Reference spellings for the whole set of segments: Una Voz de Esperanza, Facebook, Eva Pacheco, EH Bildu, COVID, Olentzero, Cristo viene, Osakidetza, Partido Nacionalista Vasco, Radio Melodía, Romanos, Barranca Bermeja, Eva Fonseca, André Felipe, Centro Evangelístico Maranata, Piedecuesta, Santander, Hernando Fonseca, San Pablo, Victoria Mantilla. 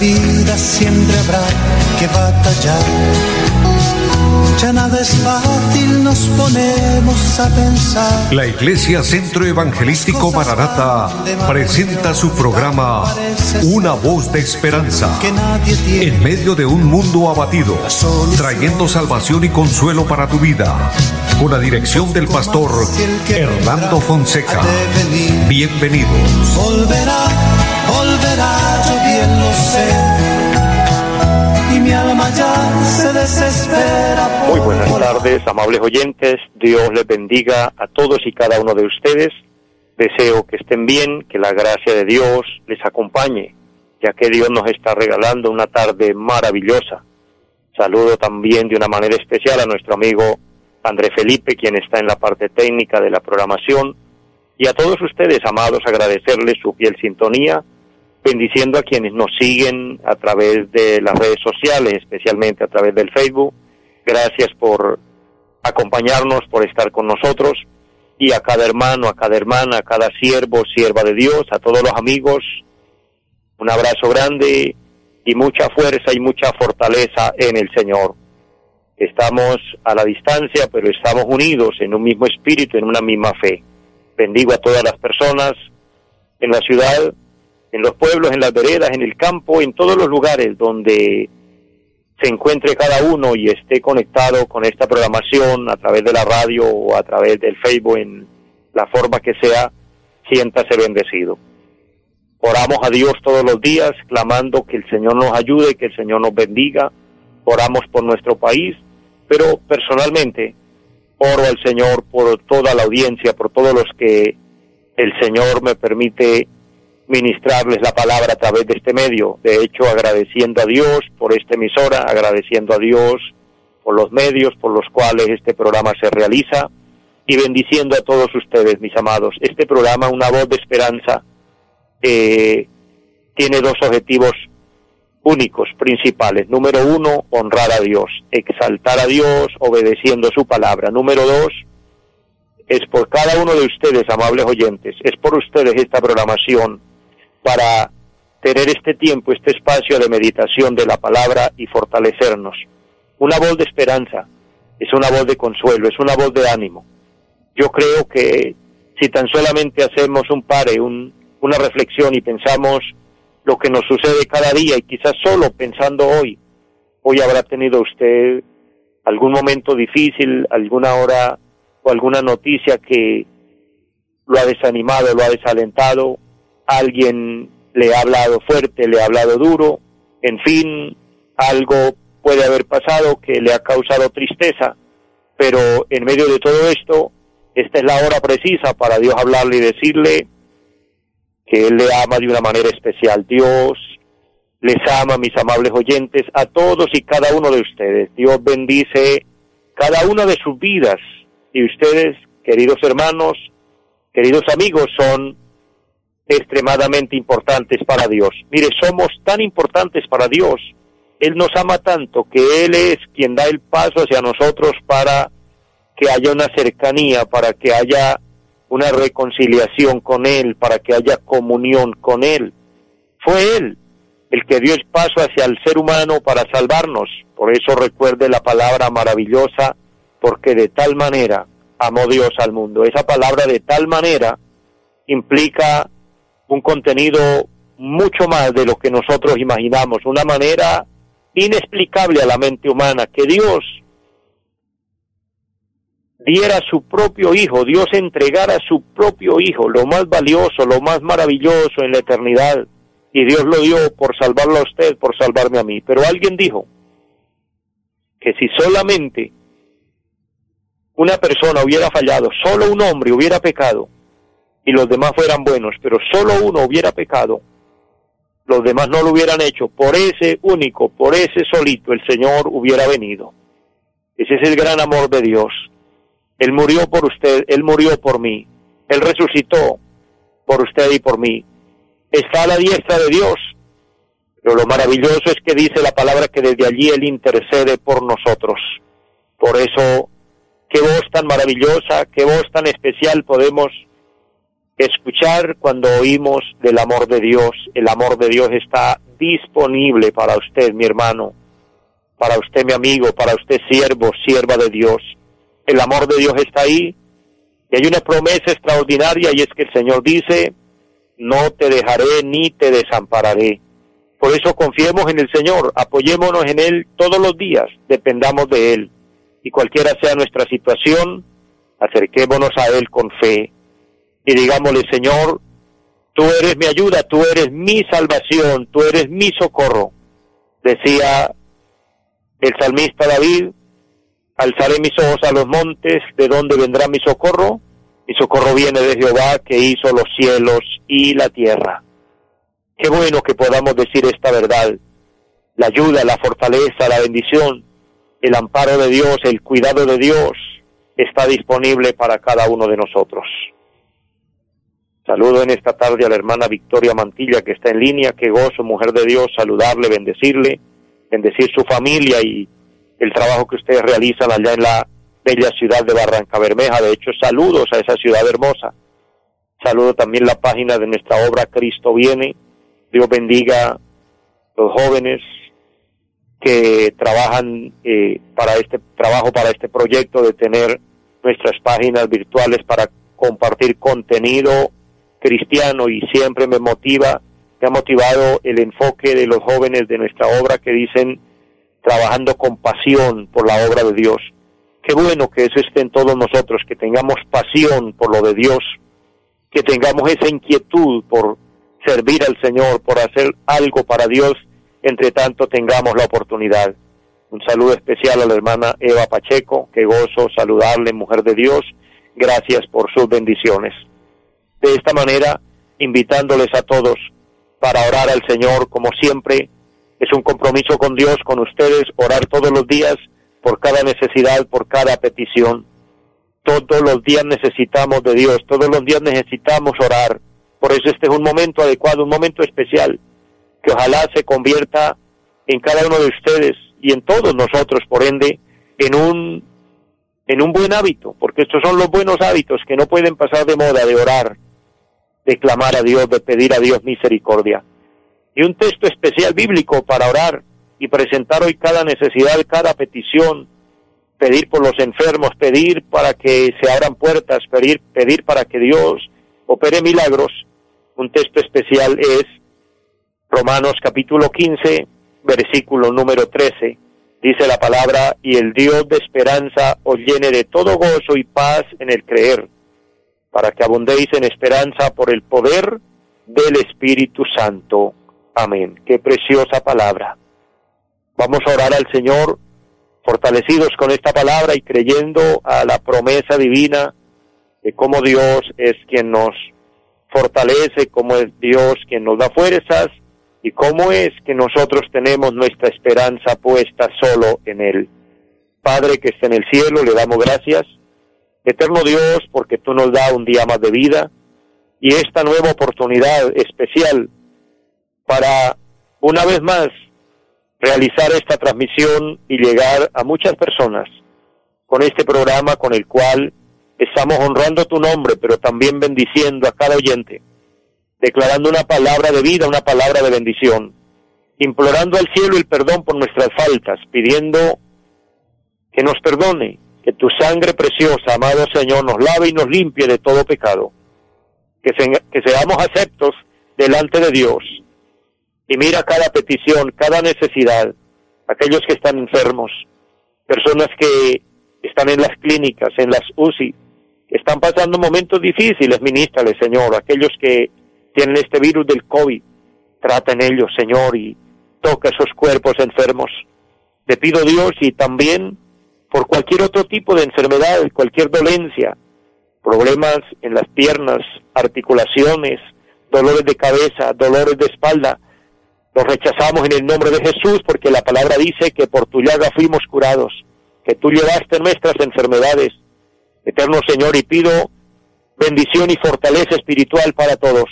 vida siempre habrá que batallar. Ya nada es fácil, nos ponemos a pensar. La Iglesia Centro Evangelístico Maranata presenta su programa Una Voz de Esperanza, en medio de un mundo abatido, trayendo salvación y consuelo para tu vida, con la dirección del pastor Hernando Fonseca. Bienvenidos. Volverá, yo bien lo sé, y mi alma ya se desespera. Muy buenas tardes, amables oyentes. Dios les bendiga a todos y cada uno de ustedes. Deseo que estén bien, que la gracia de Dios les acompañe, ya que Dios nos está regalando una tarde maravillosa. Saludo también de una manera especial a nuestro amigo André Felipe, quien está en la parte técnica de la programación, y a todos ustedes, amados, agradecerles su fiel sintonía, bendiciendo a quienes nos siguen a través de las redes sociales, especialmente a través del Facebook. Gracias por acompañarnos, por estar con nosotros, y a cada hermano, a cada hermana, a cada siervo, sierva de Dios, a todos los amigos, un abrazo grande y mucha fuerza y mucha fortaleza en el Señor. Estamos a la distancia, pero estamos unidos en un mismo espíritu, en una misma fe. Bendigo a todas las personas en la ciudad, en los pueblos, en las veredas, en el campo, en todos los lugares donde se encuentre cada uno y esté conectado con esta programación a través de la radio o a través del Facebook, en la forma que sea, siéntase bendecido. Oramos a Dios todos los días, clamando que el Señor nos ayude, que el Señor nos bendiga. Oramos por nuestro país, pero personalmente oro al Señor por toda la audiencia, por todos los que el Señor me permite ministrarles la palabra a través de este medio. De hecho, agradeciendo a Dios por esta emisora, agradeciendo a Dios por los medios por los cuales este programa se realiza, y bendiciendo a todos ustedes, mis amados. Este programa, Una Voz de Esperanza, tiene dos objetivos únicos, principales. Número uno, honrar a Dios, exaltar a Dios obedeciendo su palabra. Número dos, es por cada uno de ustedes, amables oyentes, es por ustedes esta programación, para tener este tiempo, este espacio de meditación de la palabra y fortalecernos. Una voz de esperanza es una voz de consuelo, es una voz de ánimo. Yo creo que si tan solamente hacemos un pare, una reflexión, y pensamos lo que nos sucede cada día, y quizás solo pensando hoy habrá tenido usted algún momento difícil, alguna hora o alguna noticia que lo ha desanimado, lo ha desalentado. Alguien le ha hablado fuerte, le ha hablado duro, en fin, algo puede haber pasado que le ha causado tristeza, pero en medio de todo esto, esta es la hora precisa para Dios hablarle y decirle que Él le ama de una manera especial. Dios les ama, mis amables oyentes, a todos y cada uno de ustedes. Dios bendice cada una de sus vidas, y ustedes, queridos hermanos, queridos amigos, son extremadamente importantes para Dios. Mire, somos tan importantes para Dios. Él nos ama tanto que Él es quien da el paso hacia nosotros para que haya una cercanía, para que haya una reconciliación con Él, para que haya comunión con Él. Fue Él el que dio el paso hacia el ser humano para salvarnos. Por eso recuerde la palabra maravillosa, porque de tal manera amó Dios al mundo. Esa palabra de tal manera implica un contenido mucho más de lo que nosotros imaginamos, una manera inexplicable a la mente humana, que Dios diera a su propio Hijo, Dios entregara a su propio Hijo, lo más valioso, lo más maravilloso en la eternidad, y Dios lo dio por salvarlo a usted, por salvarme a mí. Pero alguien dijo que si solamente una persona hubiera fallado, solo un hombre hubiera pecado, y los demás fueran buenos, pero solo uno hubiera pecado, los demás no lo hubieran hecho, por ese único, por ese solito, el Señor hubiera venido. Ese es el gran amor de Dios. Él murió por usted, Él murió por mí, Él resucitó por usted y por mí. Está a la diestra de Dios, pero lo maravilloso es que dice la palabra que desde allí Él intercede por nosotros. Por eso, qué voz tan maravillosa, qué voz tan especial podemos escuchar cuando oímos del amor de Dios. El amor de Dios está disponible para usted, mi hermano, para usted, mi amigo, para usted, siervo, sierva de Dios. El amor de Dios está ahí, y hay una promesa extraordinaria, y es que el Señor dice, no te dejaré ni te desampararé. Por eso confiemos en el Señor, apoyémonos en Él todos los días, dependamos de Él. Y cualquiera sea nuestra situación, acerquémonos a Él con fe. Y digámosle, Señor, tú eres mi ayuda, tú eres mi salvación, tú eres mi socorro. Decía el salmista David, alzaré mis ojos a los montes, ¿de dónde vendrá mi socorro? Mi socorro viene de Jehová, que hizo los cielos y la tierra. Qué bueno que podamos decir esta verdad, la ayuda, la fortaleza, la bendición, el amparo de Dios, el cuidado de Dios está disponible para cada uno de nosotros. Saludo en esta tarde a la hermana Victoria Mantilla, que está en línea. Qué gozo, mujer de Dios, saludarle, bendecirle, bendecir su familia y el trabajo que ustedes realizan allá en la bella ciudad de Barranca Bermeja. De hecho, saludos a esa ciudad hermosa. Saludo también la página de nuestra obra Cristo Viene. Dios bendiga a los jóvenes que trabajan para este proyecto de tener nuestras páginas virtuales para compartir contenido cristiano, y siempre me ha motivado el enfoque de los jóvenes de nuestra obra, que dicen, trabajando con pasión por la obra de Dios. Qué bueno que eso esté en todos nosotros, que tengamos pasión por lo de Dios, que tengamos esa inquietud por servir al Señor, por hacer algo para Dios, entre tanto tengamos la oportunidad. Un saludo especial a la hermana Eva Pacheco, qué gozo saludarle, mujer de Dios, gracias por sus bendiciones. De esta manera, invitándoles a todos para orar al Señor, como siempre, es un compromiso con Dios, con ustedes, orar todos los días por cada necesidad, por cada petición. Todos los días necesitamos de Dios, todos los días necesitamos orar. Por eso este es un momento adecuado, un momento especial, que ojalá se convierta en cada uno de ustedes y en todos nosotros, por ende, en un buen hábito, porque estos son los buenos hábitos que no pueden pasar de moda, de orar, de clamar a Dios, de pedir a Dios misericordia. Y un texto especial bíblico para orar y presentar hoy cada necesidad, cada petición, pedir por los enfermos, pedir para que se abran puertas, pedir para que Dios opere milagros. Un texto especial es Romanos capítulo 15, versículo número 13. Dice la palabra, y el Dios de esperanza os llene de todo gozo y paz en el creer, para que abundéis en esperanza por el poder del Espíritu Santo. Amén. Qué preciosa palabra. Vamos a orar al Señor, fortalecidos con esta palabra y creyendo a la promesa divina de cómo Dios es quien nos fortalece, cómo es Dios quien nos da fuerzas, y cómo es que nosotros tenemos nuestra esperanza puesta solo en Él. Padre que está en el cielo, le damos gracias, eterno Dios, porque tú nos das un día más de vida, y esta nueva oportunidad especial para, una vez más, realizar esta transmisión y llegar a muchas personas con este programa con el cual estamos honrando tu nombre, pero también bendiciendo a cada oyente, declarando una palabra de vida, una palabra de bendición, implorando al cielo el perdón por nuestras faltas, pidiendo que nos perdone, que tu sangre preciosa, amado Señor, nos lave y nos limpie de todo pecado, que seamos aceptos delante de Dios. Y mira cada petición, cada necesidad, aquellos que están enfermos, personas que están en las clínicas, en las UCI, están pasando momentos difíciles, minístrales, Señor, aquellos que tienen este virus del COVID, trata en ellos, Señor, y toca esos cuerpos enfermos. Te pido, Dios, y también por cualquier otro tipo de enfermedad, cualquier dolencia, problemas en las piernas, articulaciones, dolores de cabeza, dolores de espalda, los rechazamos en el nombre de Jesús, porque la palabra dice que por tu llaga fuimos curados, que tú llevaste nuestras enfermedades, eterno Señor, y pido bendición y fortaleza espiritual para todos.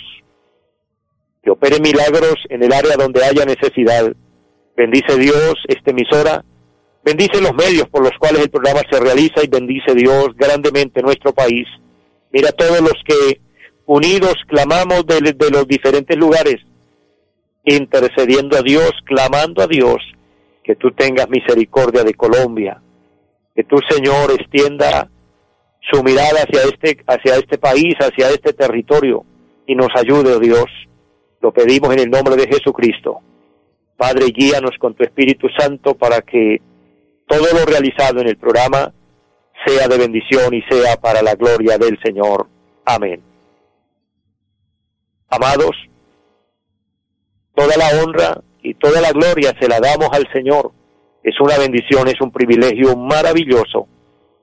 Que opere milagros en el área donde haya necesidad. Bendice Dios esta emisora, bendice los medios por los cuales el programa se realiza, y bendice Dios grandemente nuestro país. Mira a todos los que unidos clamamos de los diferentes lugares intercediendo a Dios, clamando a Dios, que tú tengas misericordia de Colombia, que tú, Señor, extienda su mirada hacia este país, hacia este territorio, y nos ayude, oh Dios. Lo pedimos en el nombre de Jesucristo. Padre, guíanos con tu Espíritu Santo para que todo lo realizado en el programa sea de bendición y sea para la gloria del Señor. Amén. Amados, toda la honra y toda la gloria se la damos al Señor. Es una bendición, es un privilegio maravilloso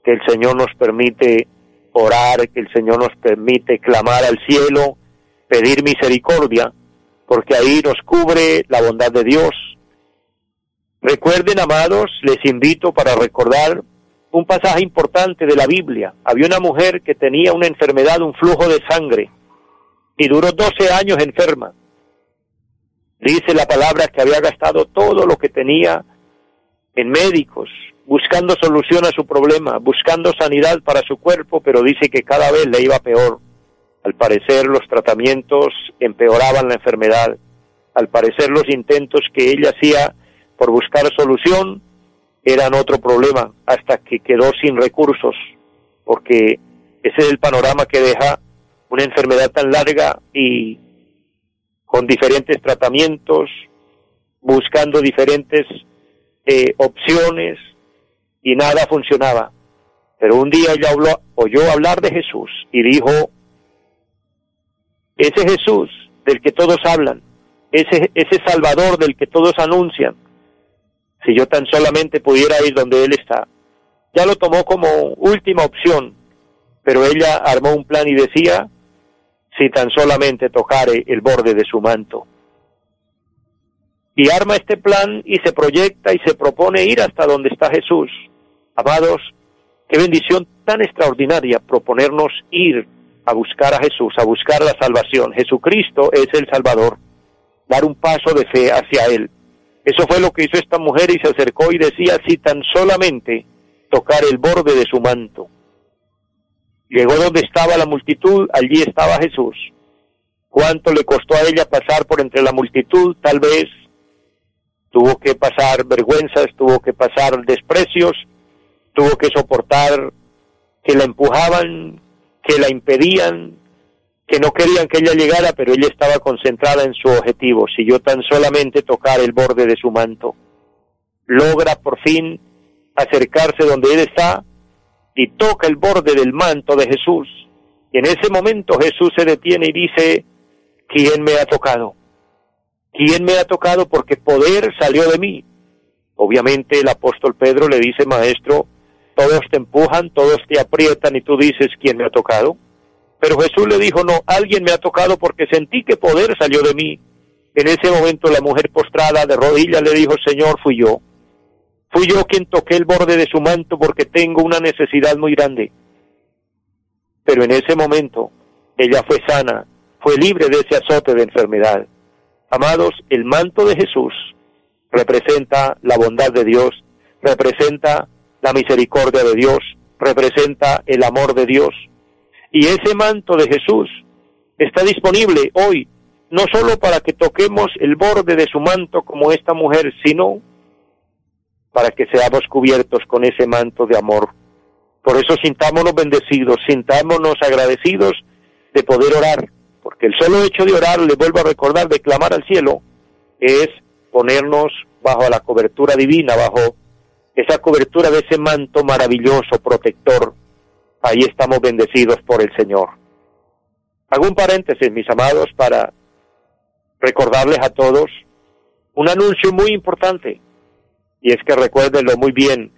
que el Señor nos permite orar, que el Señor nos permite clamar al cielo, pedir misericordia, porque ahí nos cubre la bondad de Dios. Recuerden, amados, les invito para recordar un pasaje importante de la Biblia. Había una mujer que tenía una enfermedad, un flujo de sangre, y duró 12 años enferma. Dice la palabra que había gastado todo lo que tenía en médicos, buscando solución a su problema, buscando sanidad para su cuerpo, pero dice que cada vez le iba peor. Al parecer los tratamientos empeoraban la enfermedad. Al parecer los intentos que ella hacía por buscar solución eran otro problema, hasta que quedó sin recursos, porque ese es el panorama que deja una enfermedad tan larga y con diferentes tratamientos, buscando diferentes opciones, y nada funcionaba. Pero un día ella oyó hablar de Jesús y dijo: ese Jesús del que todos hablan, ese Salvador del que todos anuncian, si yo tan solamente pudiera ir donde Él está. Ya lo tomó como última opción, pero ella armó un plan y decía: si tan solamente tocare el borde de su manto. Y arma este plan y se proyecta y se propone ir hasta donde está Jesús. Amados, qué bendición tan extraordinaria proponernos ir a buscar a Jesús, a buscar la salvación. Jesucristo es el Salvador. Dar un paso de fe hacia Él. Eso fue lo que hizo esta mujer, y se acercó y decía: si tan solamente tocar el borde de su manto. Llegó donde estaba la multitud, allí estaba Jesús. ¿Cuánto le costó a ella pasar por entre la multitud? Tal vez tuvo que pasar vergüenzas, tuvo que pasar desprecios, tuvo que soportar que la empujaban, que la impedían, que no querían que ella llegara, pero ella estaba concentrada en su objetivo: si yo tan solamente tocar el borde de su manto. Logra por fin acercarse donde Él está y toca el borde del manto de Jesús. Y en ese momento Jesús se detiene y dice: ¿quién me ha tocado? ¿Quién me ha tocado? Porque poder salió de mí. Obviamente el apóstol Pedro le dice: maestro, todos te empujan, todos te aprietan, y tú dices: ¿quién me ha tocado? Pero Jesús le dijo: no, alguien me ha tocado, porque sentí que poder salió de mí. En ese momento la mujer, postrada de rodillas, le dijo: Señor, fui yo. Fui yo quien toqué el borde de su manto, porque tengo una necesidad muy grande. Pero en ese momento ella fue sana, fue libre de ese azote de enfermedad. Amados, el manto de Jesús representa la bondad de Dios, representa la misericordia de Dios, representa el amor de Dios. Y ese manto de Jesús está disponible hoy, no solo para que toquemos el borde de su manto como esta mujer, sino para que seamos cubiertos con ese manto de amor. Por eso sintámonos bendecidos, sintámonos agradecidos de poder orar, porque el solo hecho de orar, les vuelvo a recordar, de clamar al cielo, es ponernos bajo la cobertura divina, bajo esa cobertura de ese manto maravilloso, protector. Ahí estamos bendecidos por el Señor. Hago un paréntesis, mis amados, para recordarles a todos un anuncio muy importante. Y es que recuérdenlo muy bien: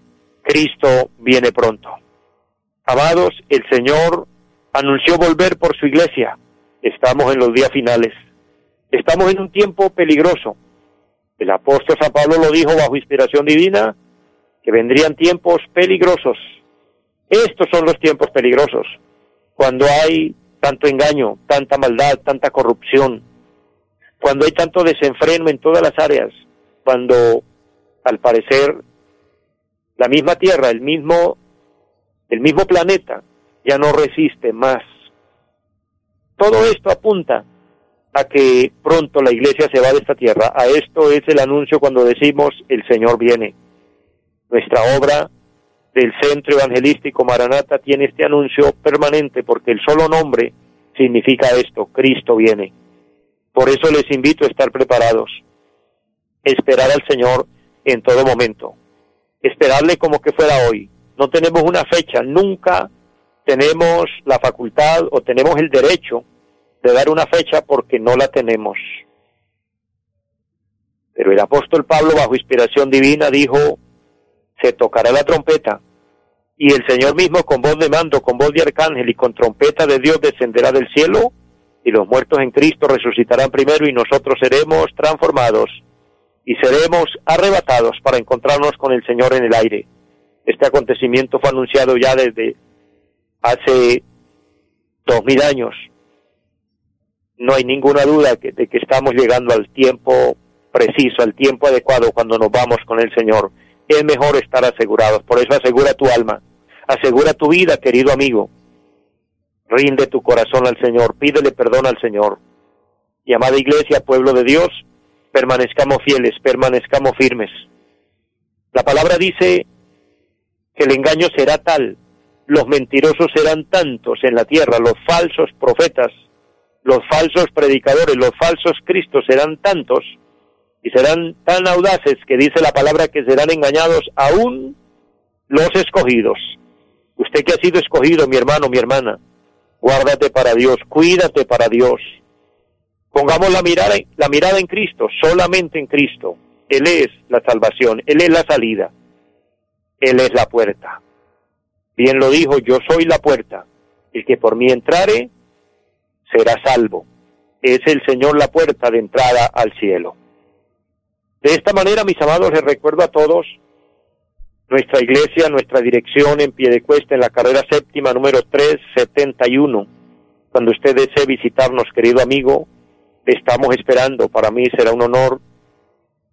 Cristo viene pronto. Amados, el Señor anunció volver por su iglesia. Estamos en los días finales. Estamos en un tiempo peligroso. El apóstol San Pablo lo dijo bajo inspiración divina, que vendrían tiempos peligrosos. Estos son los tiempos peligrosos, cuando hay tanto engaño, tanta maldad, tanta corrupción, cuando hay tanto desenfreno en todas las áreas, cuando al parecer la misma tierra, el mismo planeta ya no resiste más. Todo esto apunta a que pronto la iglesia se va de esta tierra. A esto es el anuncio cuando decimos el Señor viene. Nuestra obra del Centro Evangelístico Maranata tiene este anuncio permanente, porque el solo nombre significa esto: Cristo viene. Por eso les invito a estar preparados, esperar al Señor en todo momento, esperarle como que fuera hoy. No tenemos una fecha, nunca tenemos la facultad o tenemos el derecho de dar una fecha, porque no la tenemos. Pero el apóstol Pablo, bajo inspiración divina, dijo: se tocará la trompeta, y el Señor mismo con voz de mando, con voz de arcángel y con trompeta de Dios descenderá del cielo, y los muertos en Cristo resucitarán primero, y nosotros seremos transformados y seremos arrebatados para encontrarnos con el Señor en el aire. Este acontecimiento fue anunciado ya desde hace 2000 años. No hay ninguna duda de que estamos llegando al tiempo preciso, al tiempo adecuado cuando nos vamos con el Señor. Es mejor estar asegurados. Por eso asegura tu alma, asegura tu vida, querido amigo. Rinde tu corazón al Señor, pídele perdón al Señor. Y amada iglesia, pueblo de Dios, permanezcamos fieles, permanezcamos firmes. La palabra dice que el engaño será tal, los mentirosos serán tantos en la tierra, los falsos profetas, los falsos predicadores, los falsos cristos serán tantos, y serán tan audaces que dice la palabra que serán engañados aún los escogidos. Usted que ha sido escogido, mi hermano, mi hermana, guárdate para Dios, cuídate para Dios. Pongamos la mirada en Cristo, solamente en Cristo. Él es la salvación, Él es la salida, Él es la puerta. Bien lo dijo: yo soy la puerta, el que por mí entrare será salvo. Es el Señor la puerta de entrada al cielo. De esta manera, mis amados, les recuerdo a todos nuestra iglesia, nuestra dirección en Piedecuesta, en la carrera séptima, número 371. Cuando usted desee visitarnos, querido amigo, te estamos esperando. Para mí será un honor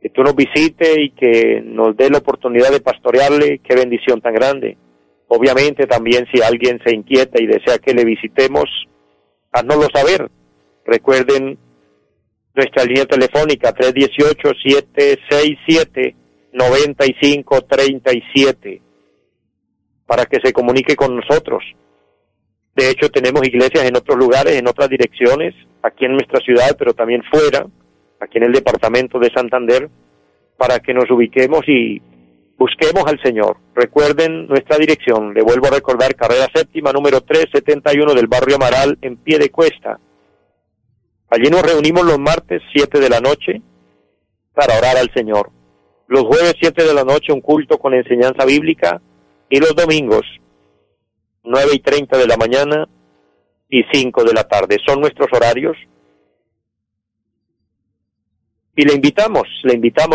que tú nos visites y que nos dé la oportunidad de pastorearle. Qué bendición tan grande. Obviamente también, si alguien se inquieta y desea que le visitemos, haznoslo saber. Recuerden nuestra línea telefónica 318-767-9537 para que se comunique con nosotros. De hecho, tenemos iglesias en otros lugares, en otras direcciones, aquí en nuestra ciudad, pero también fuera, aquí en el departamento de Santander, para que nos ubiquemos y busquemos al Señor. Recuerden nuestra dirección, le vuelvo a recordar, carrera séptima, número 371 del barrio Amaral, en Piedecuesta. Allí nos reunimos los martes 7 de la noche para orar al Señor. Los jueves 7 de la noche un culto con enseñanza bíblica, y los domingos 9:30 de la mañana y 5 de la tarde. Son nuestros horarios. Y le invitamos,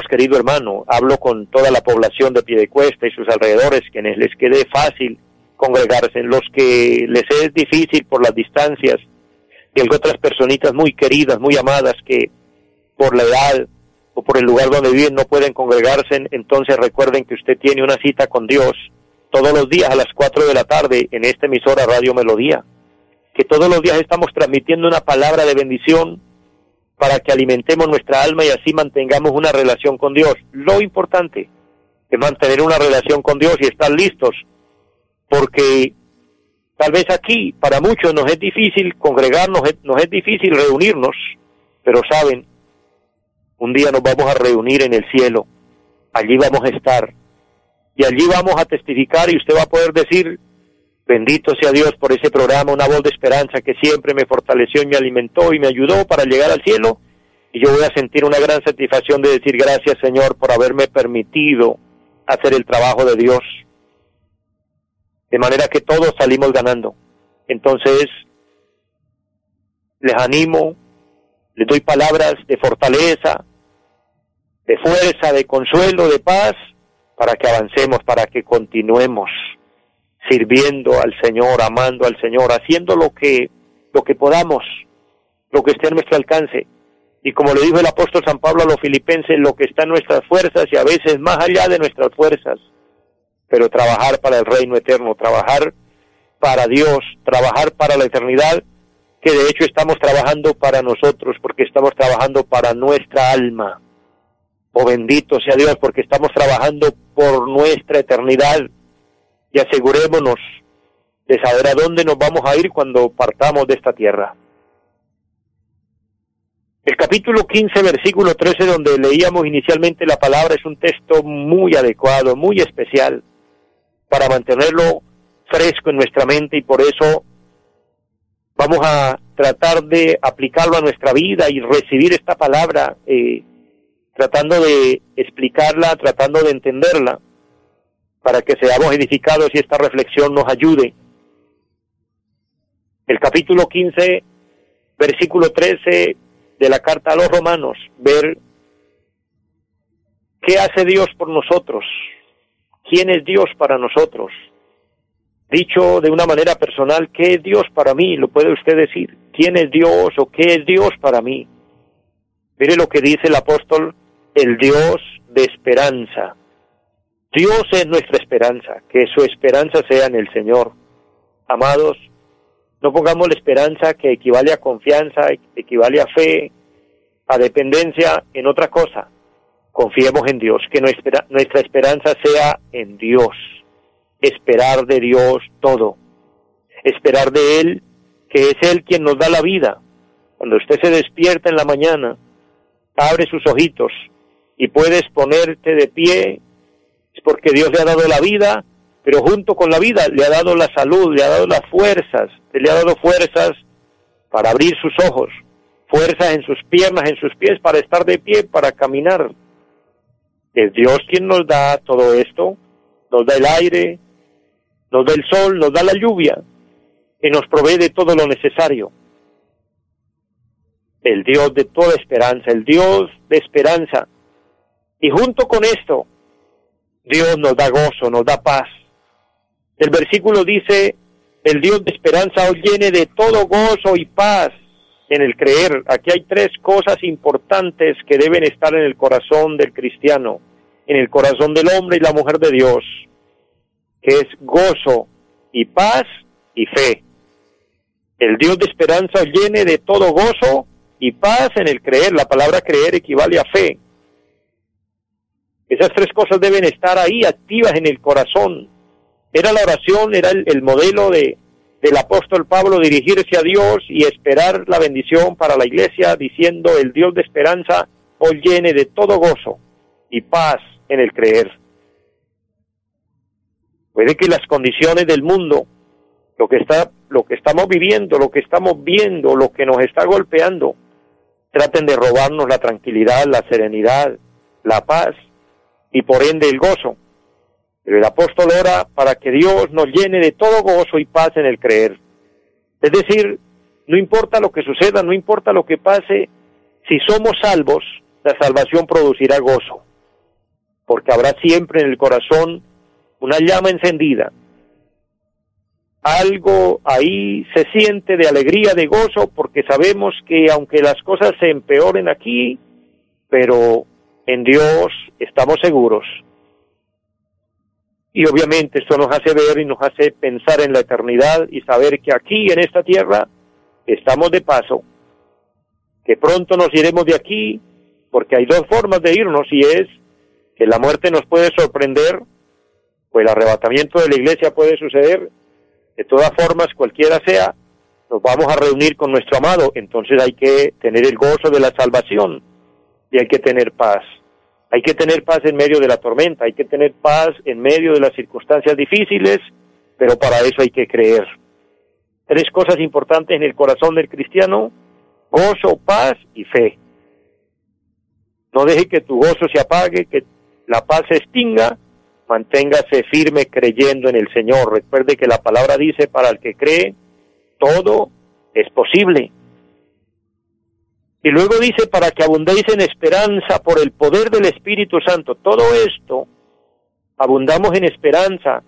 querido hermano, hablo con toda la población de Piedecuesta y sus alrededores, quienes les quede fácil congregarse, los que les es difícil por las distancias, y otras personitas muy queridas, muy amadas, que por la edad o por el lugar donde viven no pueden congregarse. Entonces recuerden que usted tiene una cita con Dios todos los días a las 4 de la tarde en esta emisora Radio Melodía, que todos los días estamos transmitiendo una palabra de bendición para que alimentemos nuestra alma y así mantengamos una relación con Dios. Lo importante es mantener una relación con Dios y estar listos, porque tal vez aquí, para muchos, nos es difícil congregarnos, nos es difícil reunirnos, pero saben, un día nos vamos a reunir en el cielo, allí vamos a estar, y allí vamos a testificar, y usted va a poder decir: bendito sea Dios por ese programa, Una Voz de Esperanza, que siempre me fortaleció y me alimentó y me ayudó para llegar al cielo, y yo voy a sentir una gran satisfacción de decir: gracias, Señor, por haberme permitido hacer el trabajo de Dios. De manera que todos salimos ganando. Entonces, les animo, les doy palabras de fortaleza, de fuerza, de consuelo, de paz, para que avancemos, para que continuemos sirviendo al Señor, amando al Señor, haciendo lo que podamos, lo que esté a nuestro alcance. Y como le dijo el apóstol San Pablo a los filipenses, lo que está en nuestras fuerzas y a veces más allá de nuestras fuerzas, pero trabajar para el reino eterno, trabajar para Dios, trabajar para la eternidad, que de hecho estamos trabajando para nosotros, porque estamos trabajando para nuestra alma. Oh, bendito sea Dios, porque estamos trabajando por nuestra eternidad, y asegurémonos de saber a dónde nos vamos a ir cuando partamos de esta tierra. El capítulo 15, versículo 13, donde leíamos inicialmente la palabra, es un texto muy adecuado, muy especial, para mantenerlo fresco en nuestra mente, y por eso vamos a tratar de aplicarlo a nuestra vida y recibir esta palabra, tratando de explicarla, tratando de entenderla, para que seamos edificados y esta reflexión nos ayude. El capítulo 15, versículo 13 de la carta a los Romanos, ver qué hace Dios por nosotros, quién es Dios para nosotros. Dicho de una manera personal, ¿qué es Dios para mí? Lo puede usted decir, ¿quién es Dios o qué es Dios para mí? Mire lo que dice el apóstol, el Dios de esperanza. Dios es nuestra esperanza, que su esperanza sea en el Señor. Amados, no pongamos la esperanza, que equivale a confianza, equivale a fe, a dependencia, en otra cosa. Confiemos en Dios, que nuestra esperanza sea en Dios. Esperar de Dios todo. Esperar de Él, que es Él quien nos da la vida. Cuando usted se despierta en la mañana, abre sus ojitos y puedes ponerte de pie, es porque Dios le ha dado la vida, pero junto con la vida le ha dado la salud, le ha dado las fuerzas, le ha dado fuerzas para abrir sus ojos, fuerzas en sus piernas, en sus pies, para estar de pie, para caminar. Es Dios quien nos da todo esto, nos da el aire, nos da el sol, nos da la lluvia, y nos provee de todo lo necesario. El Dios de toda esperanza, el Dios de esperanza. Y junto con esto, Dios nos da gozo, nos da paz. El versículo dice, el Dios de esperanza os llene de todo gozo y paz en el creer. Aquí hay tres cosas importantes que deben estar en el corazón del cristiano, en el corazón del hombre y la mujer de Dios, que es gozo y paz y fe. El Dios de esperanza os llene de todo gozo y paz en el creer. La palabra creer equivale a fe. Esas tres cosas deben estar ahí activas en el corazón. Era la oración, era el modelo del apóstol Pablo, dirigirse a Dios y esperar la bendición para la iglesia, diciendo, el Dios de esperanza os llene de todo gozo y paz en el creer. Puede que las condiciones del mundo, lo que estamos viviendo, lo que estamos viendo, lo que nos está golpeando, traten de robarnos la tranquilidad, la serenidad, la paz y por ende el gozo. Pero el apóstol ora para que Dios nos llene de todo gozo y paz en el creer. Es decir, no importa lo que suceda, no importa lo que pase, si somos salvos, la salvación producirá gozo, porque habrá siempre en el corazón una llama encendida. Algo ahí se siente de alegría, de gozo, porque sabemos que aunque las cosas se empeoren aquí, pero en Dios estamos seguros. Y obviamente esto nos hace ver y nos hace pensar en la eternidad y saber que aquí en esta tierra estamos de paso, que pronto nos iremos de aquí, porque hay dos formas de irnos, y es que la muerte nos puede sorprender, o el arrebatamiento de la iglesia puede suceder. De todas formas, cualquiera sea, nos vamos a reunir con nuestro amado. Entonces hay que tener el gozo de la salvación y hay que tener paz. Hay que tener paz en medio de la tormenta, hay que tener paz en medio de las circunstancias difíciles, pero para eso hay que creer. Tres cosas importantes en el corazón del cristiano: gozo, paz y fe. No deje que tu gozo se apague, que la paz se extinga. Manténgase firme creyendo en el Señor. Recuerde que la palabra dice, para el que cree, todo es posible. Y luego dice, para que abundéis en esperanza por el poder del Espíritu Santo. Todo esto, abundamos en esperanza,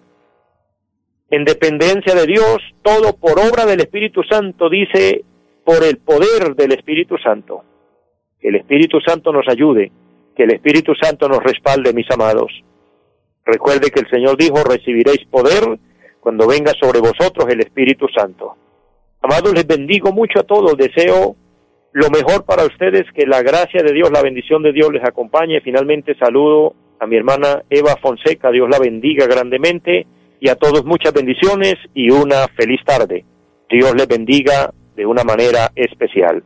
en dependencia de Dios, todo por obra del Espíritu Santo, dice, por el poder del Espíritu Santo. Que el Espíritu Santo nos ayude, que el Espíritu Santo nos respalde, mis amados. Recuerde que el Señor dijo, recibiréis poder cuando venga sobre vosotros el Espíritu Santo. Amados, les bendigo mucho a todos. Deseo lo mejor para ustedes, que la gracia de Dios, la bendición de Dios les acompañe. Finalmente saludo a mi hermana Eva Fonseca. Dios la bendiga grandemente. Y a todos muchas bendiciones y una feliz tarde. Dios les bendiga de una manera especial.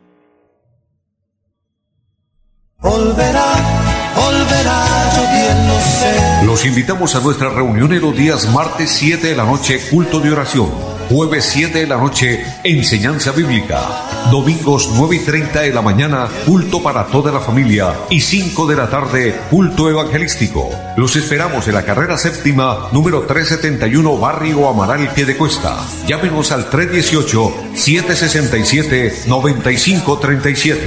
Volverá, yo bien lo sé. Los invitamos a nuestra reunión en los días martes 7 de la noche, culto de oración. Jueves 7 de la noche, enseñanza bíblica. Domingos 9:30 de la mañana, culto para toda la familia. Y 5 de la tarde, culto evangelístico. Los esperamos en la carrera séptima, número 371, Barrio Amaral, Piedecuesta. Llámenos al 318-767-9537.